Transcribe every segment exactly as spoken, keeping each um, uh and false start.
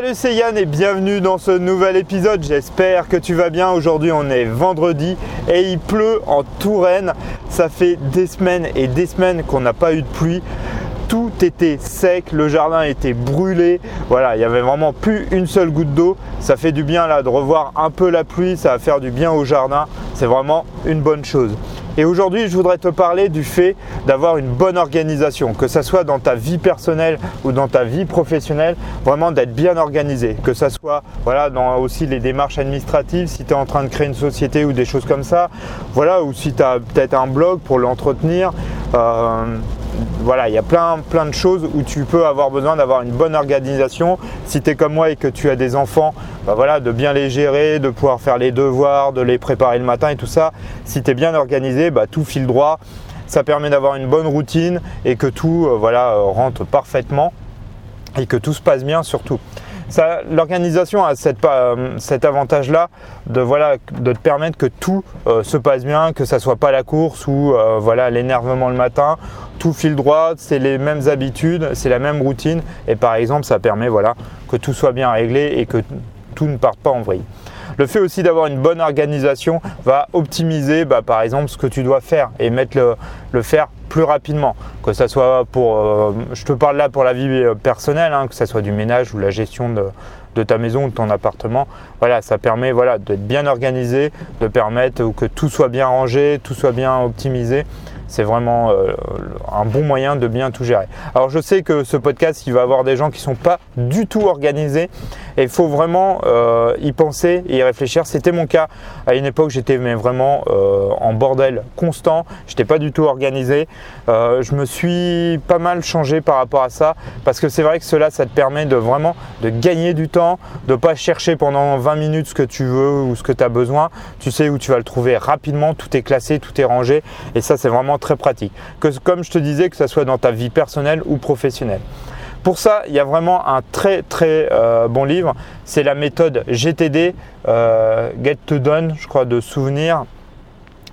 Salut, c'est Yann et bienvenue dans ce nouvel épisode. J'espère que tu vas bien. Aujourd'hui, on est vendredi et il pleut en Touraine. Ça fait des semaines et des semaines qu'on n'a pas eu de pluie. Tout était sec, le jardin était brûlé. Voilà, il n'y avait vraiment plus une seule goutte d'eau. Ça fait du bien là de revoir un peu la pluie. Ça va faire du bien au jardin. C'est vraiment une bonne chose. Et aujourd'hui, je voudrais te parler du fait d'avoir une bonne organisation, que ça soit dans ta vie personnelle ou dans ta vie professionnelle, vraiment d'être bien organisé, que ça soit voilà, dans aussi les démarches administratives, si tu es en train de créer une société ou des choses comme ça, voilà, ou si tu as peut-être un blog pour l'entretenir. Euh, voilà, il y a plein, plein de choses où tu peux avoir besoin d'avoir une bonne organisation. Si tu es comme moi et que tu as des enfants, ben voilà, de bien les gérer, de pouvoir faire les devoirs, de les préparer le matin et tout ça. Si tu es bien organisé, Bah, tout file droit, ça permet d'avoir une bonne routine et que tout euh, voilà, euh, rentre parfaitement et que tout se passe bien surtout. Ça, l'organisation a cette, euh, cet avantage-là de, voilà, de te permettre que tout euh, se passe bien, que ça soit pas la course ou euh, voilà, l'énervement le matin, tout file droit, c'est les mêmes habitudes, c'est la même routine et par exemple ça permet voilà, que tout soit bien réglé et que tout ne parte pas en vrille. Le fait aussi d'avoir une bonne organisation va optimiser bah, par exemple ce que tu dois faire et mettre le, le faire plus rapidement. Que ça soit pour, euh, je te parle là pour la vie personnelle, hein, que ça soit du ménage ou la gestion de, de ta maison ou de ton appartement. Voilà, ça permet voilà, d'être bien organisé, de permettre que tout soit bien rangé, tout soit bien optimisé. C'est vraiment euh, un bon moyen de bien tout gérer. Alors je sais que ce podcast, il va avoir des gens qui ne sont pas du tout organisés et il faut vraiment euh, y penser et y réfléchir. C'était mon cas. À une époque, j'étais mais vraiment euh, en bordel constant. Je n'étais pas du tout organisé. Euh, je me suis pas mal changé par rapport à ça parce que c'est vrai que cela, ça te permet de vraiment de gagner du temps, de ne pas chercher pendant vingt minutes ce que tu veux ou ce que tu as besoin. Tu sais où tu vas le trouver rapidement. Tout est classé, tout est rangé et ça, c'est vraiment très pratique, que comme je te disais, que ça soit dans ta vie personnelle ou professionnelle. Pour ça, il y a vraiment un très très euh, bon livre, c'est la méthode G T D, euh, Get to Done, je crois, de souvenir,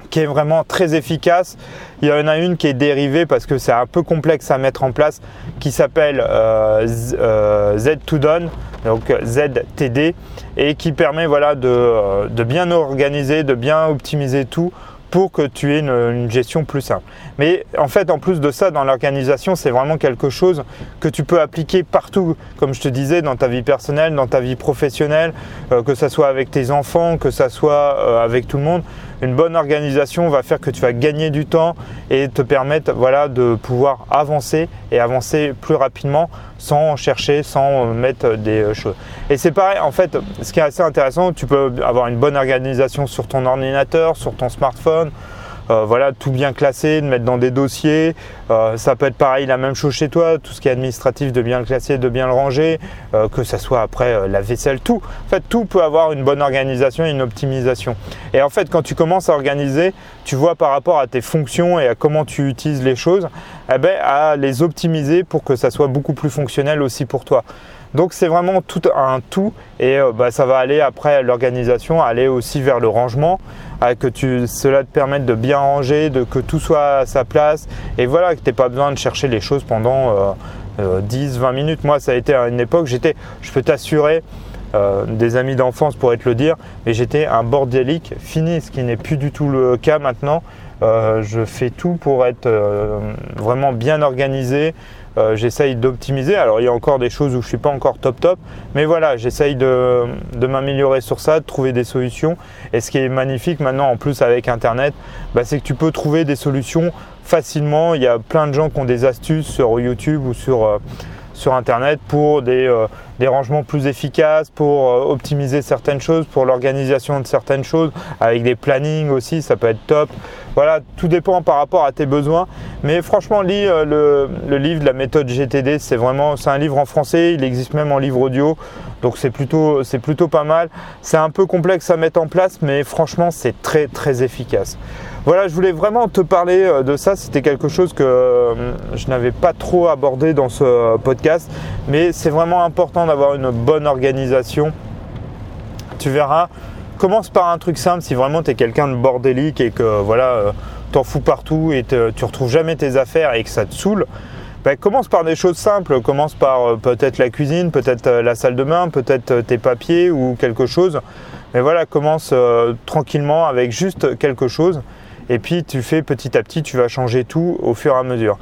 qui est vraiment très efficace. Il y en a une qui est dérivée parce que c'est un peu complexe à mettre en place, qui s'appelle euh, Z, euh, Z to Done, donc Z T D, et qui permet voilà, de, de bien organiser, de bien optimiser tout pour que tu aies une, une gestion plus simple. Mais en fait, en plus de ça, dans l'organisation, c'est vraiment quelque chose que tu peux appliquer partout, comme je te disais, dans ta vie personnelle, dans ta vie professionnelle, euh, que ça soit avec tes enfants, que ça soit euh, avec tout le monde. Une bonne organisation va faire que tu vas gagner du temps et te permettre voilà, de pouvoir avancer et avancer plus rapidement sans chercher, sans mettre des choses. Et c'est pareil, en fait, ce qui est assez intéressant, tu peux avoir une bonne organisation sur ton ordinateur, sur ton smartphone, euh, voilà, tout bien classé, de mettre dans des dossiers. Euh, ça peut être pareil, la même chose chez toi, tout ce qui est administratif, de bien le classer, de bien le ranger, euh, que ça soit après euh, la vaisselle, tout. En fait, tout peut avoir une bonne organisation et une optimisation. Et en fait, quand tu commences à organiser, tu vois par rapport à tes fonctions et à comment tu utilises les choses, eh ben, à les optimiser pour que ça soit beaucoup plus fonctionnel aussi pour toi. Donc, c'est vraiment tout un tout et euh, bah, ça va aller après l'organisation, aller aussi vers le rangement, à que tu, cela te permette de bien ranger, de que tout soit à sa place et voilà, que tu n'as pas besoin de chercher les choses pendant euh, euh, dix à vingt minutes. Moi, ça a été à une époque, j'étais, je peux t'assurer, euh, des amis d'enfance pourraient te le dire, mais j'étais un bordélique fini, ce qui n'est plus du tout le cas maintenant. Euh, je fais tout pour être euh, vraiment bien organisé. Euh, j'essaye d'optimiser. Alors, il y a encore des choses où je ne suis pas encore top top, mais voilà, j'essaye de, de m'améliorer sur ça, de trouver des solutions. Et ce qui est magnifique maintenant, en plus avec Internet, bah, c'est que tu peux trouver des solutions facilement. Il y a plein de gens qui ont des astuces sur YouTube ou sur, euh, sur Internet pour des, euh, des rangements plus efficaces, pour euh, optimiser certaines choses, pour l'organisation de certaines choses, avec des plannings aussi, ça peut être top. Voilà, tout dépend par rapport à tes besoins. Mais franchement, lis euh, le, le livre de la méthode G T D, c'est vraiment, c'est un livre en français, il existe même en livre audio, donc c'est plutôt, c'est plutôt pas mal. C'est un peu complexe à mettre en place, mais franchement, c'est très très efficace. Voilà, je voulais vraiment te parler de ça. C'était quelque chose que je n'avais pas trop abordé dans ce podcast, mais c'est vraiment important d'avoir une bonne organisation. Tu verras, commence par un truc simple. Si vraiment tu es quelqu'un de bordélique et que voilà, t'en fous partout et te, tu retrouves jamais tes affaires et que ça te saoule, bah, commence par des choses simples, commence par euh, peut-être la cuisine, peut-être euh, la salle de bain, peut-être euh, tes papiers ou quelque chose. Mais voilà, commence euh, tranquillement avec juste quelque chose et puis tu fais petit à petit, tu vas changer tout au fur et à mesure.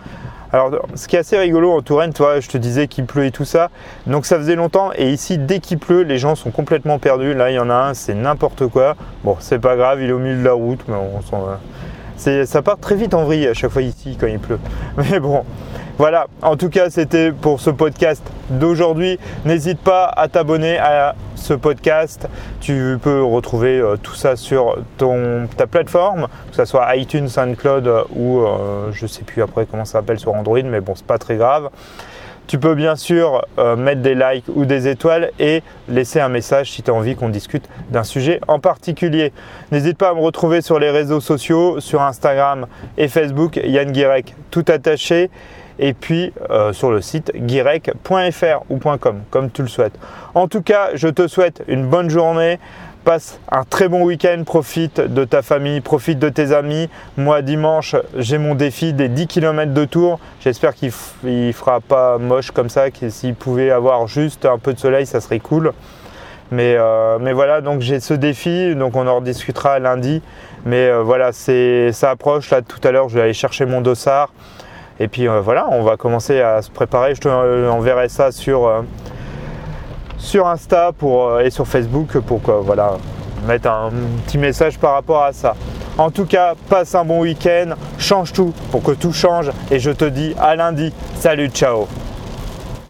Alors, ce qui est assez rigolo en Touraine, toi, je te disais qu'il pleut et tout ça, donc ça faisait longtemps et ici, dès qu'il pleut, les gens sont complètement perdus. Là, il y en a un, c'est n'importe quoi. Bon, c'est pas grave, il est au milieu de la route, mais on s'en va. C'est, ça part très vite en vrille à chaque fois ici quand il pleut. Mais bon, voilà. En tout cas, c'était pour ce podcast d'aujourd'hui. N'hésite pas à t'abonner à ce podcast. Tu peux retrouver euh, tout ça sur ton, ta plateforme, que ce soit iTunes, SoundCloud euh, ou euh, je ne sais plus après comment ça s'appelle sur Android, mais bon, c'est pas très grave. Tu peux bien sûr euh, mettre des likes ou des étoiles et laisser un message si tu as envie qu'on discute d'un sujet en particulier. N'hésite pas à me retrouver sur les réseaux sociaux, sur Instagram et Facebook, Yann Guirec, tout attaché. Et puis euh, sur le site guirec point f r ou .com, comme tu le souhaites. En tout cas, je te souhaite une bonne journée. Passe un très bon week-end, profite de ta famille, profite de tes amis. Moi, dimanche, j'ai mon défi des dix kilomètres de Tours. J'espère qu'il ne fera pas moche comme ça, que s'il pouvait avoir juste un peu de soleil, ça serait cool. Mais, euh, mais voilà, donc j'ai ce défi, donc on en rediscutera lundi. Mais euh, voilà, c'est, ça approche. Là, tout à l'heure, je vais aller chercher mon dossard. Et puis euh, voilà, on va commencer à se préparer. Je t'enverrai ça sur... Euh, sur Insta pour, et sur Facebook pour quoi, voilà, mettre un petit message par rapport à ça. En tout cas, passe un bon week-end, change tout pour que tout change et je te dis à lundi. Salut, ciao!